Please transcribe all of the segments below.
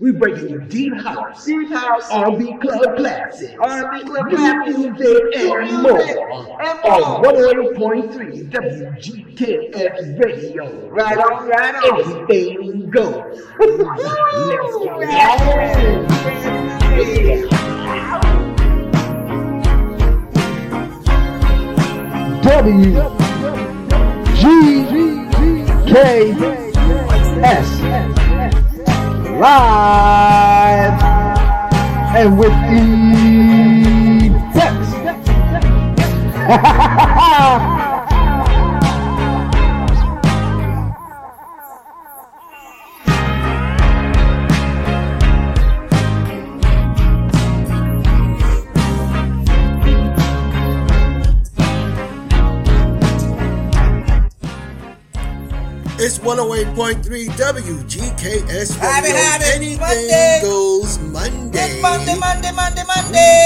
We're breaking the deep house, deep house, R&B club classics, R&B club classics, and more on 108.3 WGKS Radio. Right on, right on. Everything goes. Let's go. WGKS. Live and with effects. It's 108.3 WGKS Radio. Anything Monday. Goes Monday. It's Monday.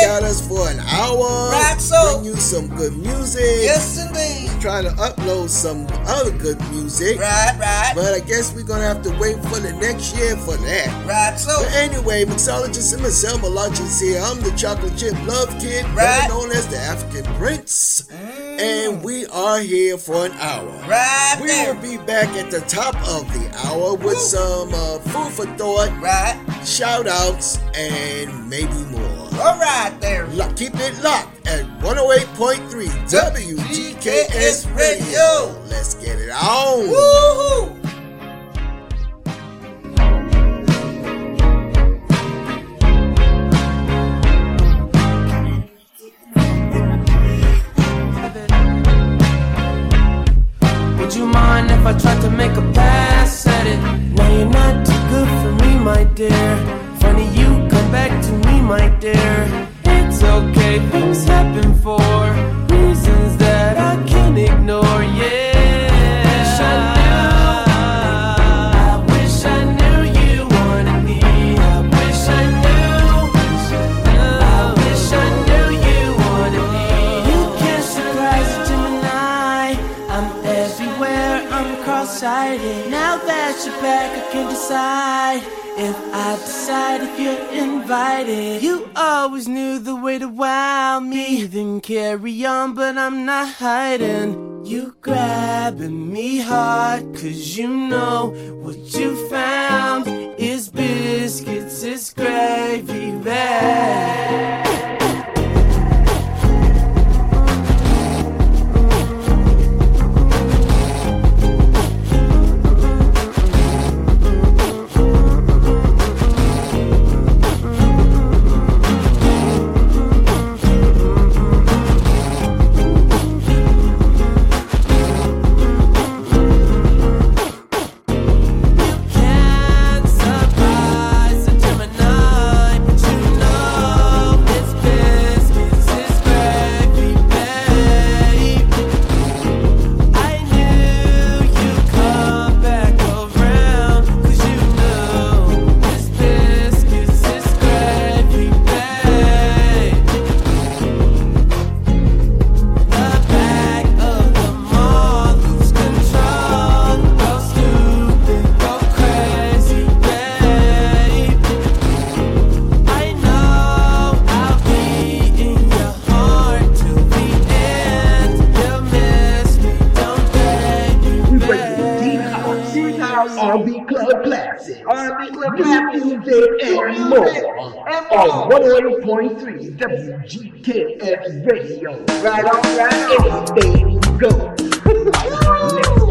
You got us for an hour. Right, so. Bring you some good music. Yes, indeed. Trying to upload some other good music. Right. But I guess we're going to have to wait for the next year for that. Right, so. But anyway, mixologist and myself, Malachi's here. I'm the chocolate chip love kid, right. Better known as the African Prince. And we are here for an hour. Right. We will be back at the top of the hour with some food for thought, right? Shout outs, and maybe more. All right, there. Keep it locked at 108.3 WGKS Radio. Let's get it on. Woohoo! You mind if I try to make a pass at it? Now you're not too good for me, my dear. Funny you come back to me, my dear. It's okay, things happen for reasons that I can't ignore, yeah. Now that you're back, I can decide if I decide if you're invited. You always knew the way to wow me, then carry on, but I'm not hiding. You grabbing me hard, cause you know what you found is biscuits, it's gravy bag. On 108.3 WGKS Radio. Right on, right on. Everything goes. Let's go.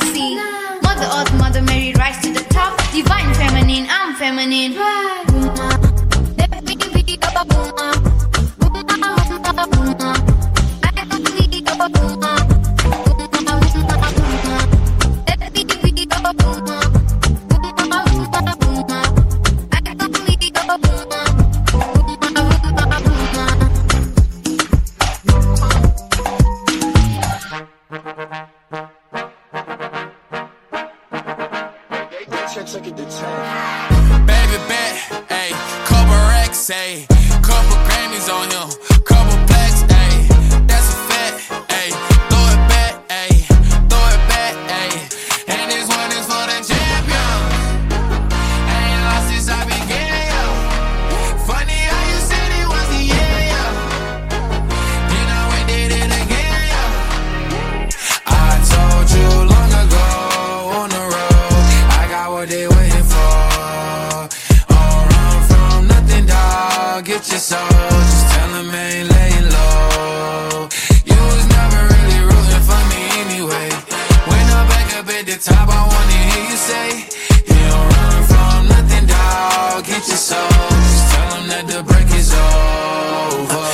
will see. Mother Earth, Mother Mary, rise to the top. Divine feminine, I'm feminine. Let me be a woman. I can be a woman. Let me be a woman. I can be a woman. Baby bet, ayy, couple racks, ayy, couple Grammys on him, couple plaques, ayy, that's a fact, ayy, throw it back, ayy, throw it back, ayy, and this one is for the champions, I ain't lost since I began, yo, funny how you said it was the year, yo, then I went did it again, yo, I told you long ago on the road, I got what they waiting. Get your soul, just tell them I ain't laying low. You was never really rooting for me anyway. When I'm back up at the top, I wanna hear you say, you don't run from nothing, dawg. Get your soul, just tell them that the break is over.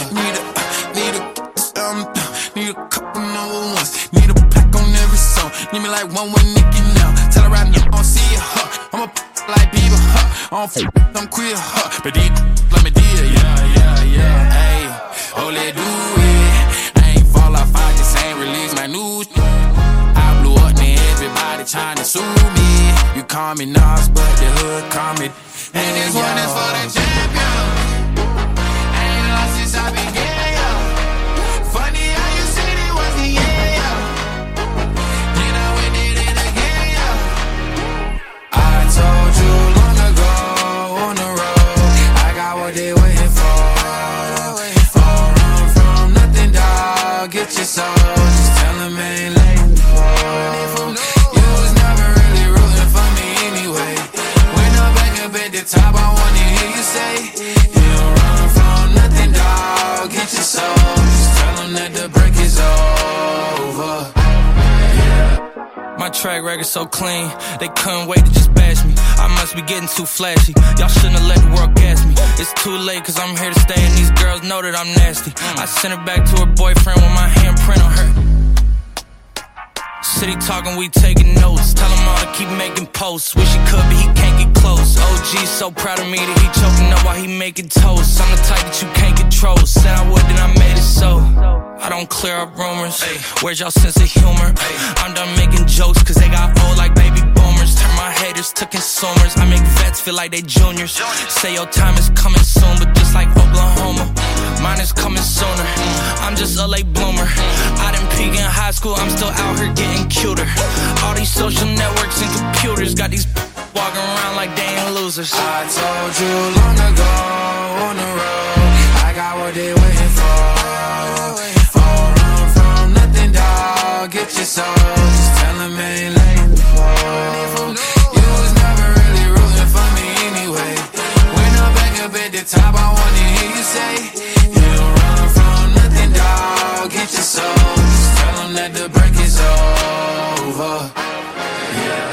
Need a couple number ones. Need a pack on every song. Need me like one with Nicky now. Tell her I don't see ya, huh. I'm a like Bieber, huh. I don't f***, I'm queer, huh. But these let me deal. Yeah, ayy, oh, let's do it. I ain't fall off, I just ain't release my new shit. I blew up, now everybody tryna sue me. You call me Nas, but the hood call me. And this one is for the champion. I ain't lost since I began, yo. Funny how you said it was the year, yo. Then I went did it again, yo. I told you long ago on the road, I got what they waiting. Get your soul, just tell them I ain't laying low. You was never really rooting for me anyway. When I'm back up at the top, I wanna hear you say, you don't run from nothing, dawg. Get your soul, just tell them that the break is over. Yeah. My track record's so clean, they couldn't wait to just bash me. I must be getting too flashy, y'all shouldn't have let the world gas me. It's too late cause I'm here to stay and these girls know that I'm nasty. I sent her back to her boyfriend with my handprint on her. City talking, we taking notes. Tell him all to keep making posts. Wish he could but he can't get close. OG's so proud of me that he choking up while he making toast. I'm the type that you can't control. Said I would then I made it so. I don't clear up rumors. Where's y'all sense of humor? I'm done making jokes cause they got old like baby boomers. Turn my haters to consumers. I make vets feel like they juniors. Say your time is coming soon, but just like Oklahoma, mine is coming sooner. I'm just a late bloomer. I didn't peak in high school, I'm still out here getting cuter. All these social networks and computers got these walking around like they ain't losers. I told you long ago on the road, I got what they waiting for. Fall run from nothing, dawg. Get your soul, just tell them I ain't laying low. You was never really rooting for me anyway. When I'm back up at the top, I wanna hear you say, you don't run from nothing, dawg. Get your soul, just tell them that the break is over. Yeah.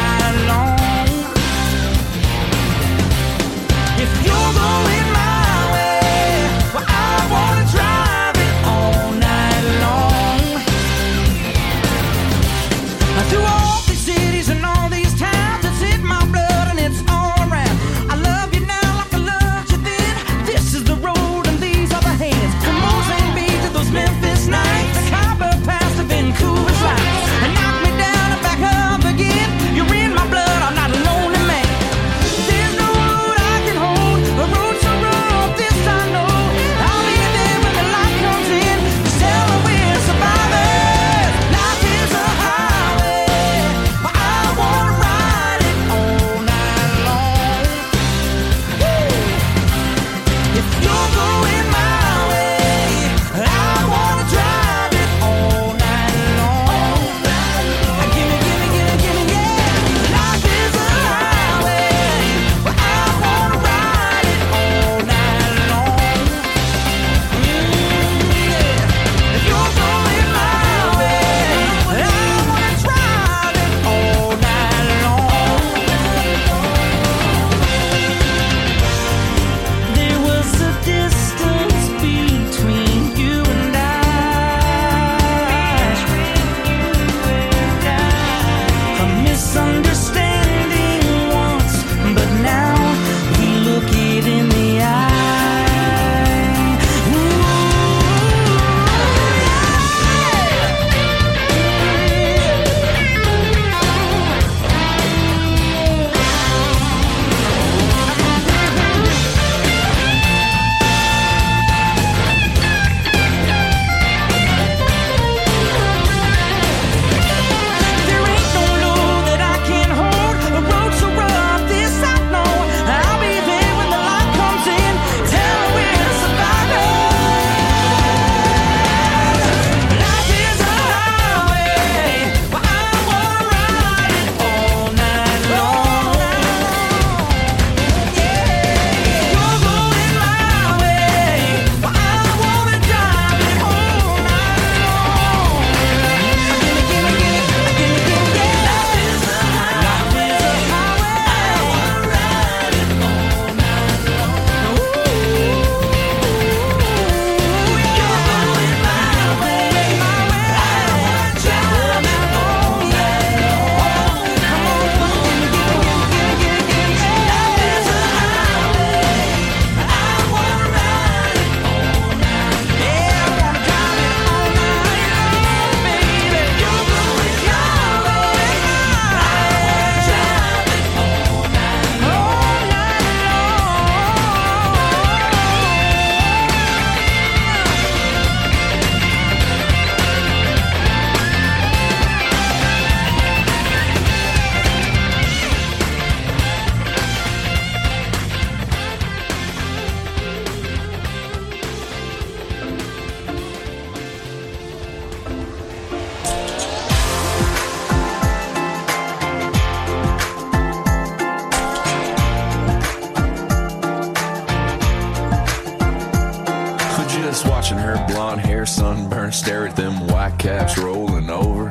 their blonde hair sunburned, stare at them white caps rolling over.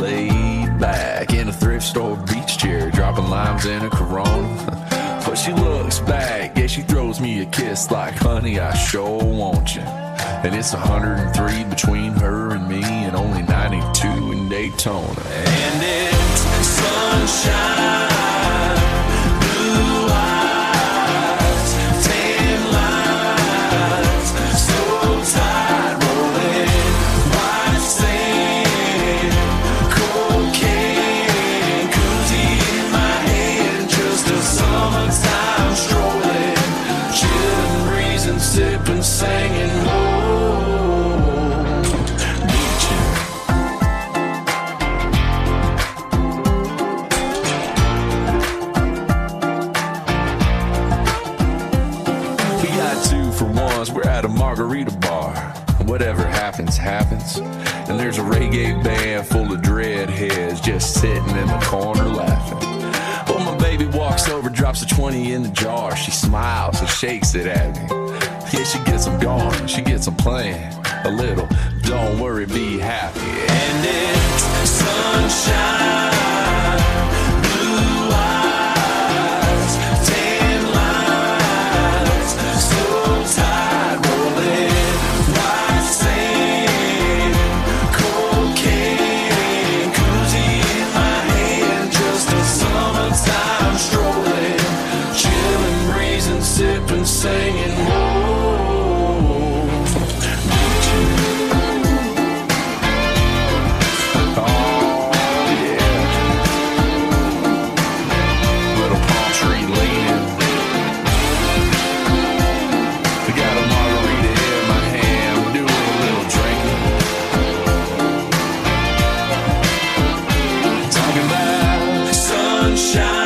Laid back in a thrift store beach chair, dropping limes in a Corona. But she looks back, yeah, she throws me a kiss like, honey, I sure want you. And it's 103 between her and me, and only 92 in Daytona. And it's sunshine, blue eyes, tan lines, so tight rolling, white sand, cocaine, koozie in my hand, just a summertime strolling, chillin', breezin', sippin', singin', margarita bar. Whatever happens, happens. And there's a reggae band full of dreadheads just sitting in the corner laughing. But my baby walks over, drops a 20 in the jar. She smiles and shakes it at me. Yeah, she gets them gone. She gets them playing a little. Don't worry, be happy. And it's sunshine, blue eyes, tan lines, so tight. Singing, oh yeah, little palm tree leaning, I got a margarita in my hand, we're doing a little drinking, talking about sunshine.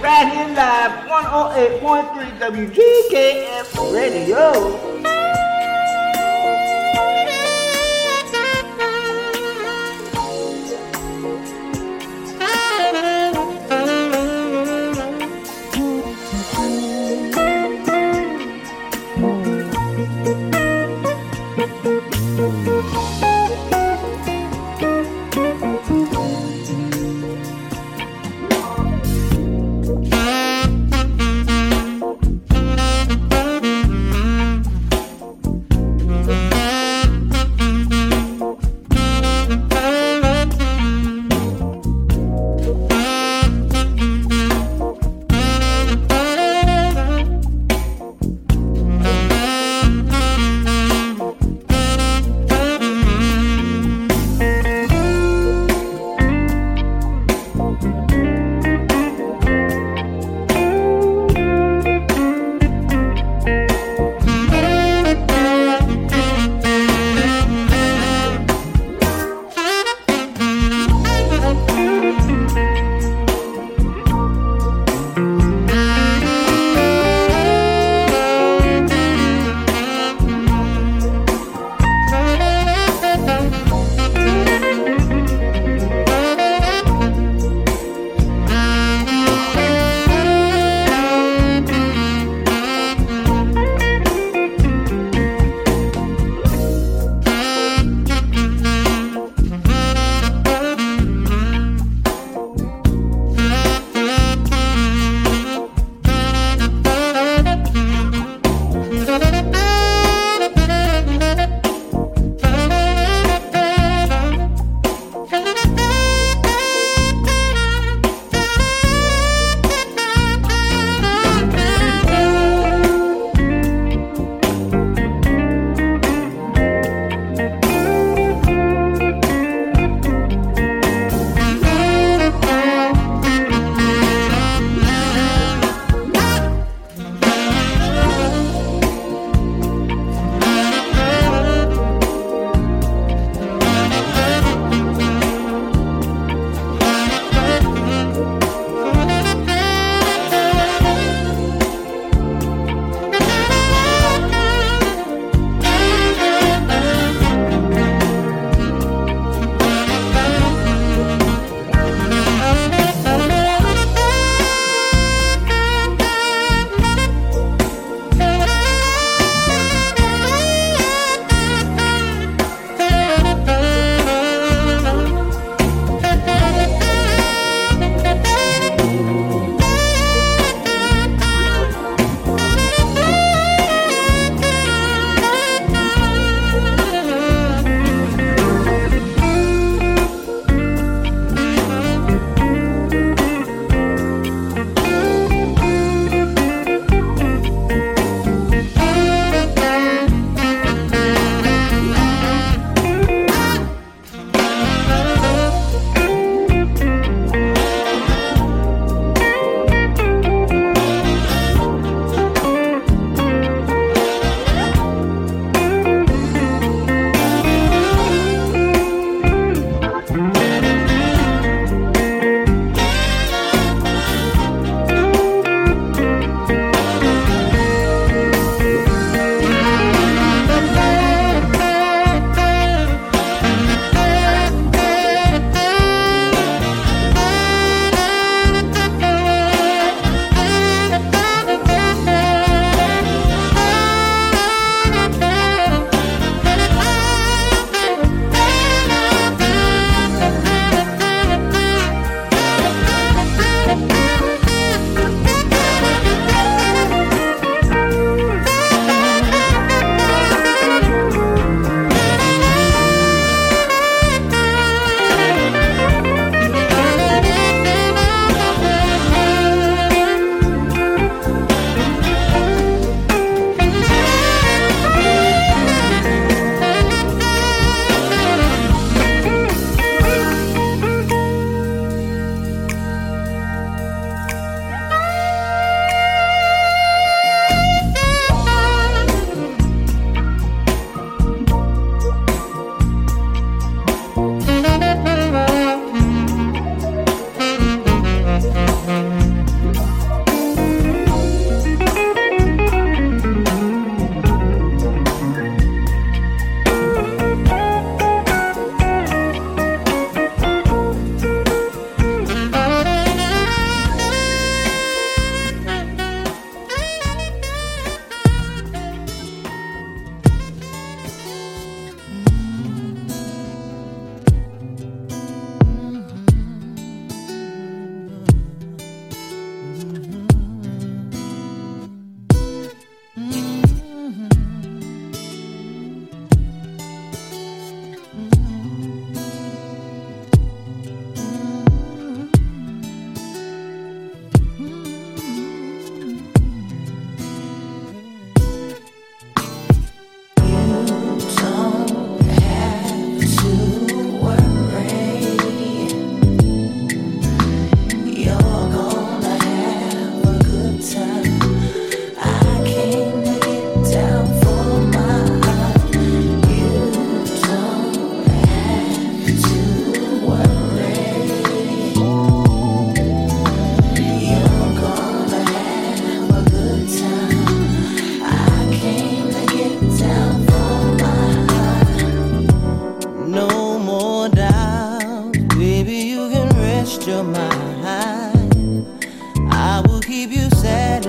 Right here live, 108.3 WGKS Radio.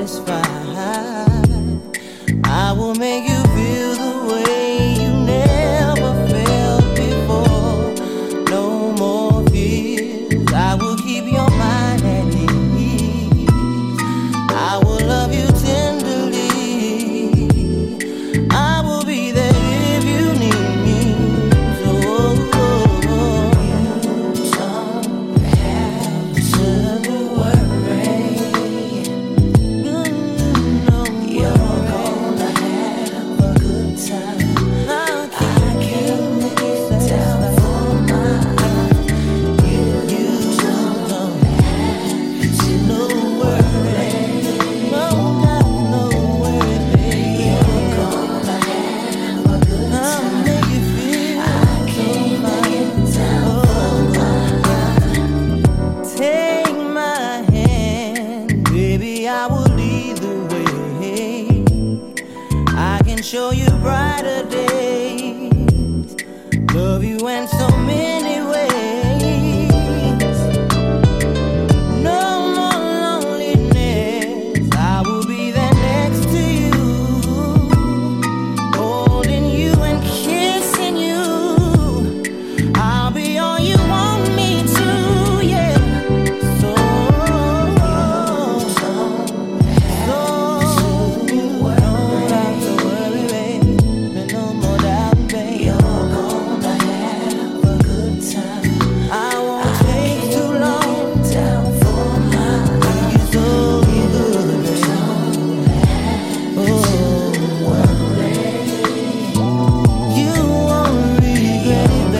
satisfied. I will make you feel the way you never felt before. No more fears. I will keep your mind at ease. I will love you tenderly. I will be there if you need me. So you don't have to worry. No, you're gonna have a good time. I can't tell for mine. You don't have to worry. No worry, baby. You're gonna have a good time. I'll make you feel I can't tell for mine. Take my hand, baby, I will lead the way. I can show you brighter days. Love you in so many ways. No more loneliness. I will be there next to you, holding you and kissing you. I'll be all you want me to, yeah. So, don't have to worry, baby. No more doubt, baby. You're gonna have a good time. I won't take too long. Down for mine. You so good, baby. You won't regret it, baby. Time of your life. Oh, girl, you're all I ever wanted. There's no stronger love in mine for you. There's no way that I could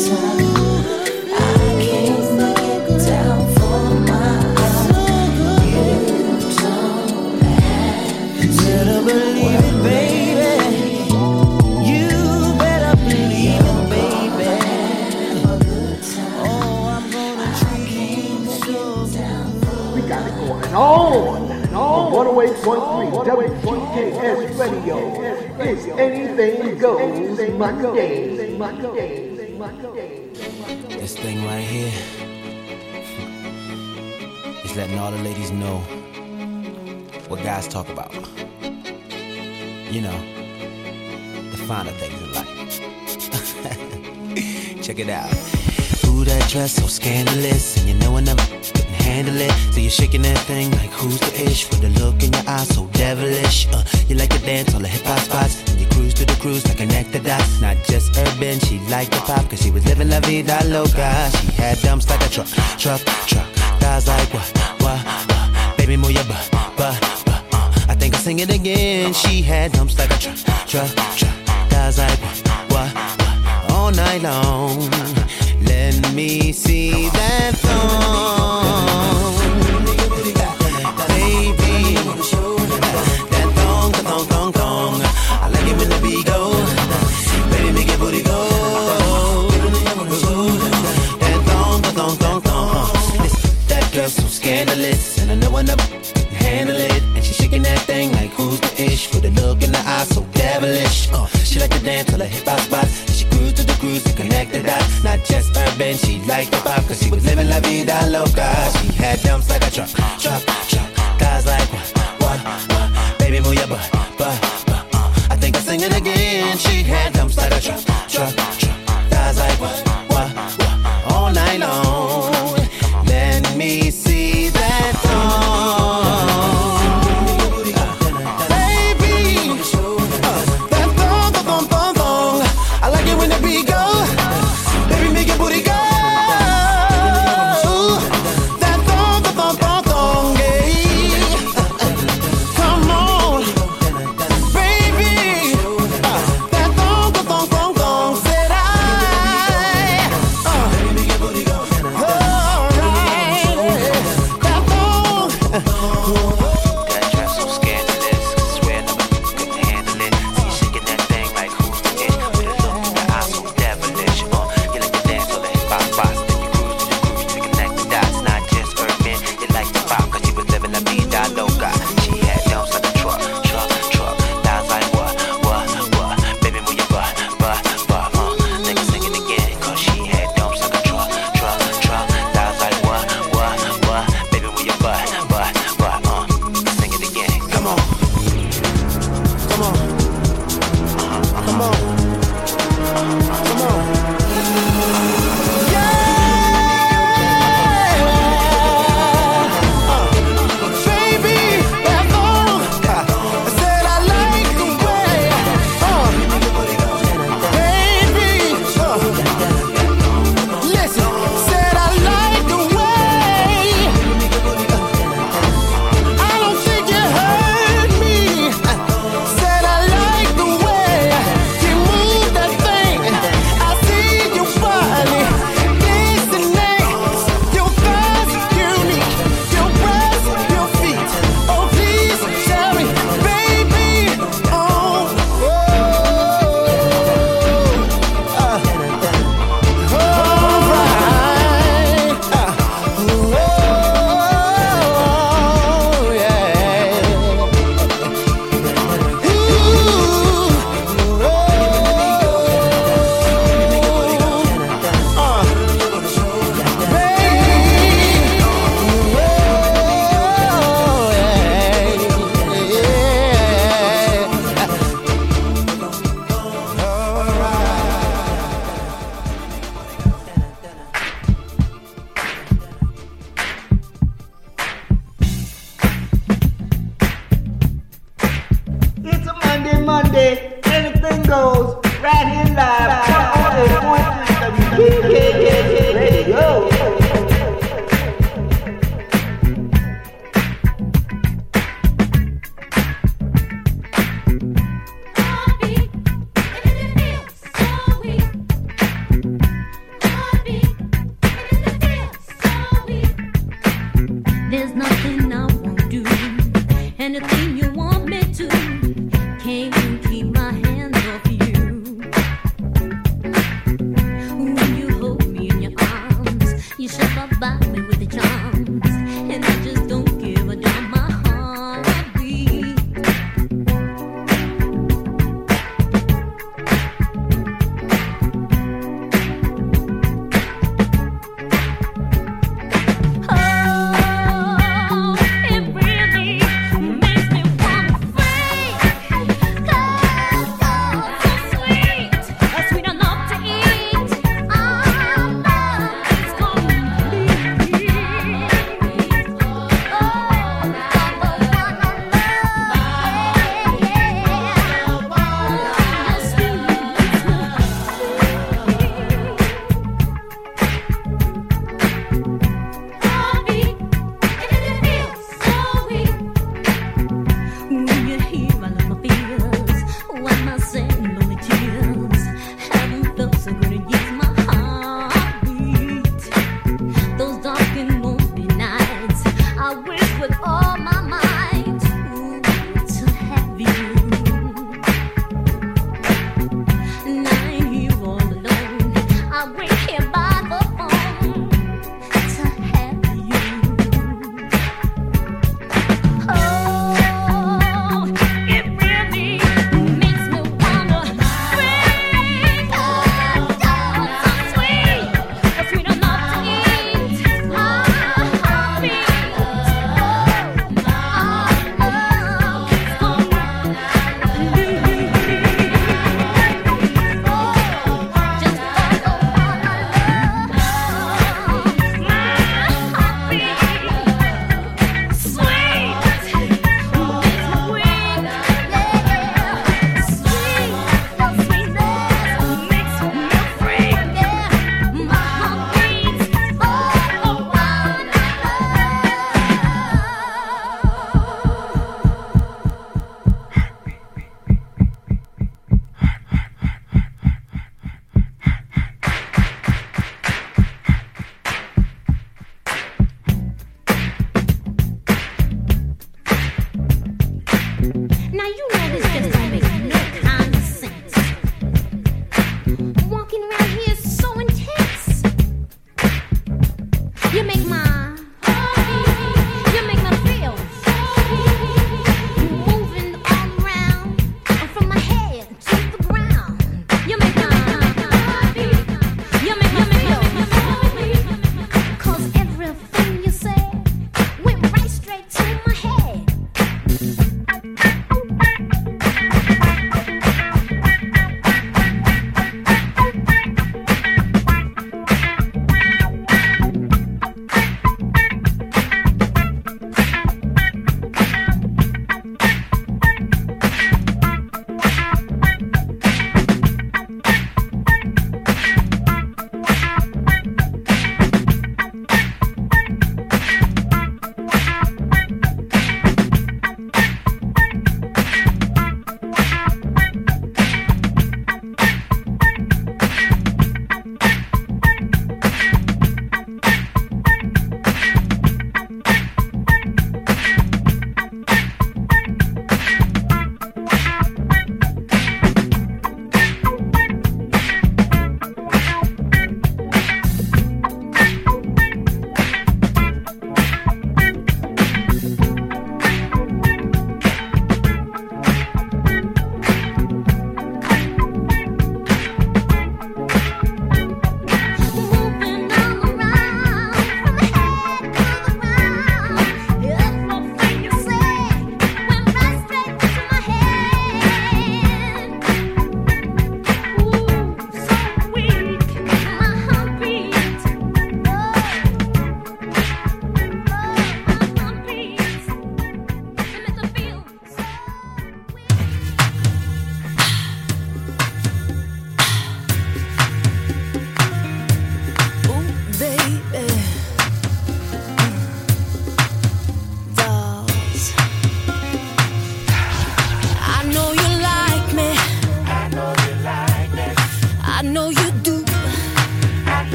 ever let you down. So don't worry, baby. I'll keep it true. WGKS live, and with the best. We got it going on. 108.3 WGKS Radio. It's anything goes. My days, my days, my days. This thing right here is letting all the ladies know what guys talk about. You know, the finer things in life. Check it out. Ooh, that dress so scandalous, and you know I never handle it. So you're shaking that thing like who's the ish, with a look in your eyes so devilish. You like to dance all the hip-hop spots, and you cruise to the cruise like connect the dots. Not just urban, she liked the pop, cause she was living la vida loca. She had dumps like a truck, thighs like what, baby move your butt. I think I'll sing it again. She had dumps like a truck, thighs like what, all night long. Let me see that thong, baby. That thong, the thong, thong, thong. I like it when the beat go, baby, make your booty go. That thong, the thong, thong, thong. It's that girl so scandalous, and I know I'm handle it. And she shaking that thing like who's the ish, with a look in the eye so devilish. She like to dance till her hip hop spots. To the cruise to connect the dots. Not just urban, she liked the pop, cause she was living la vida loca. She had dumps like a truck, truck, truck. Guys like, what, baby move your butt. I think I sing it again. She had dumps like a truck, truck, truck. Guys like, what, all night long. Let me see that song.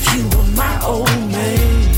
If you were my old man,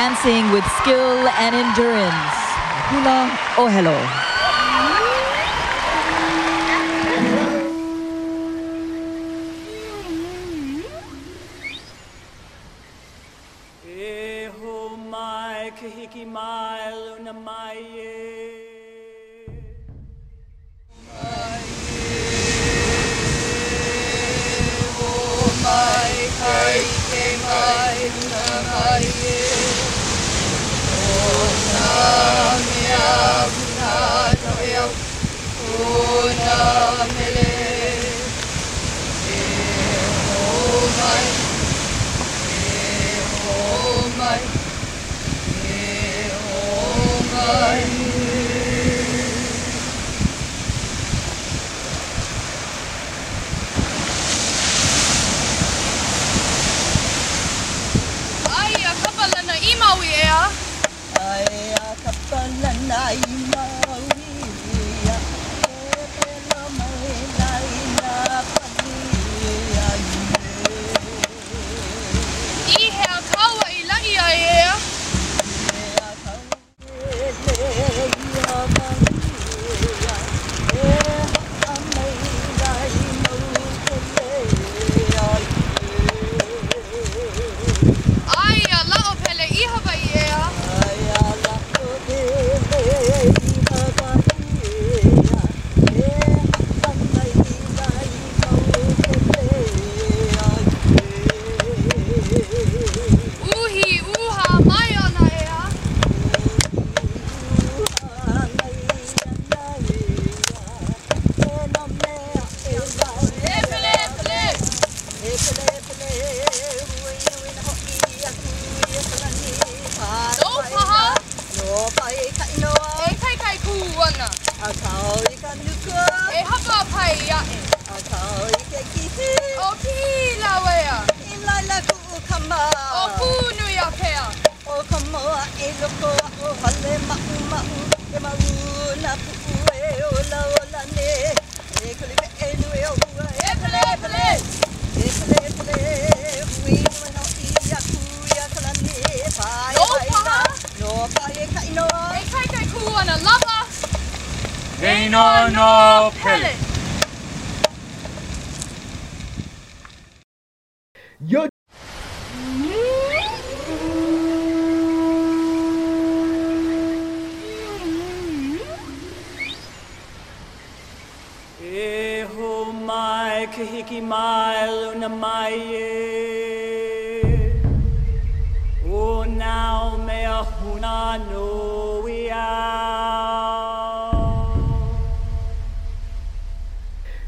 dancing with skill and endurance. Hula O'Helo.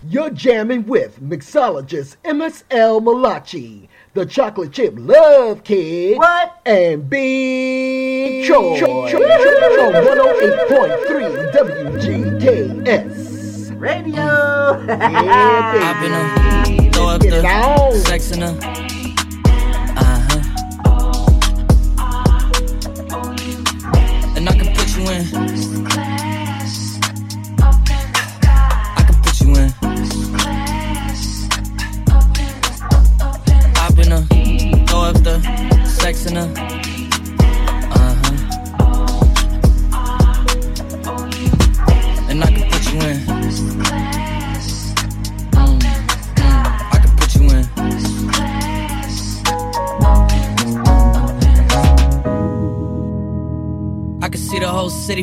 You're jamming with mixologist MSL Malachi, the chocolate chip love kid, what? And Big Choy on 108.3 WGKS Radio. Yeah, baby. Throw up the sex in her. City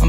I'm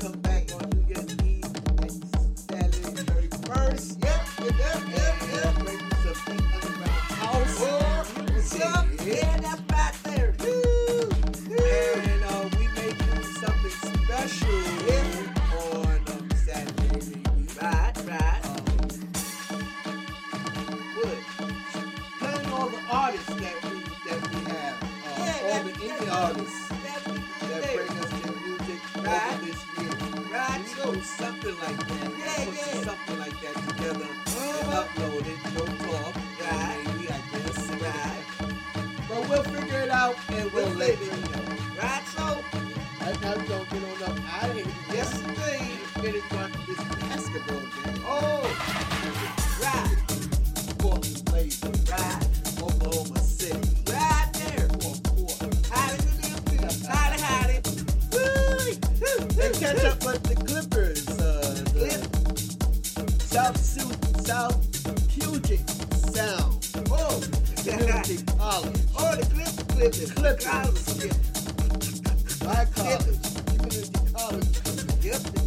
Come back on New Year's Eve, that's Saturday 31st. Yep, it does. that bring us the music over this year. We put something like that. Put something like that together and upload it. No talk. Maybe I guess. But we'll figure it out and we'll let it know. Right, so that's how we gonna get on up out of here. Yesterday, we finished watching this basketball game. Oh, right. Fourth place, right. Oklahoma City, right there. Howdy, they catch up with the Clippers. The South Puget Sound. Oh, Community College. Oh, the Clippers. My college, community college. Yep. Who's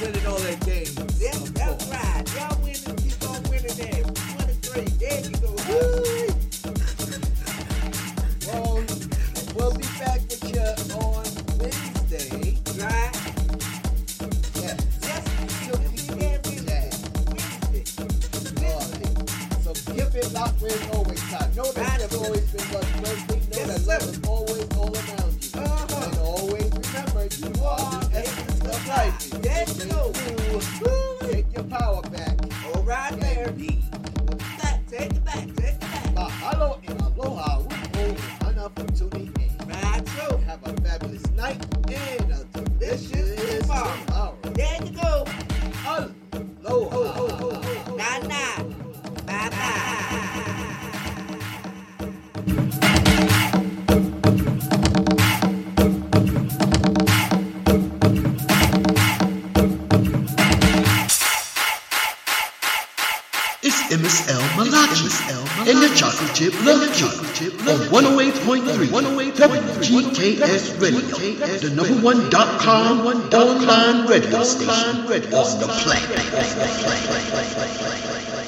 winning all that game? Yep, that's right. Y'all winning, keep on winning there. 23, there you go. Well, we'll be back with you on Wednesday. Right? Yeah. Yes, we'll be there Wednesday. So keep it locked where it's always time. Know that there's always been one. Love is always all around you. And always remember you are the essence of life. Yes, you. Take your power back. All right, there. Take it back. Mahalo and aloha. We hold an opportunity. Right, so. Have a fabulous night and a delicious tomorrow. There you go. Aloha. Nana. Bye-bye. And the Chocolate Chip Love Chocolate Chip on 108.3 WGKS Radio, the number 1.com online radio station on the planet.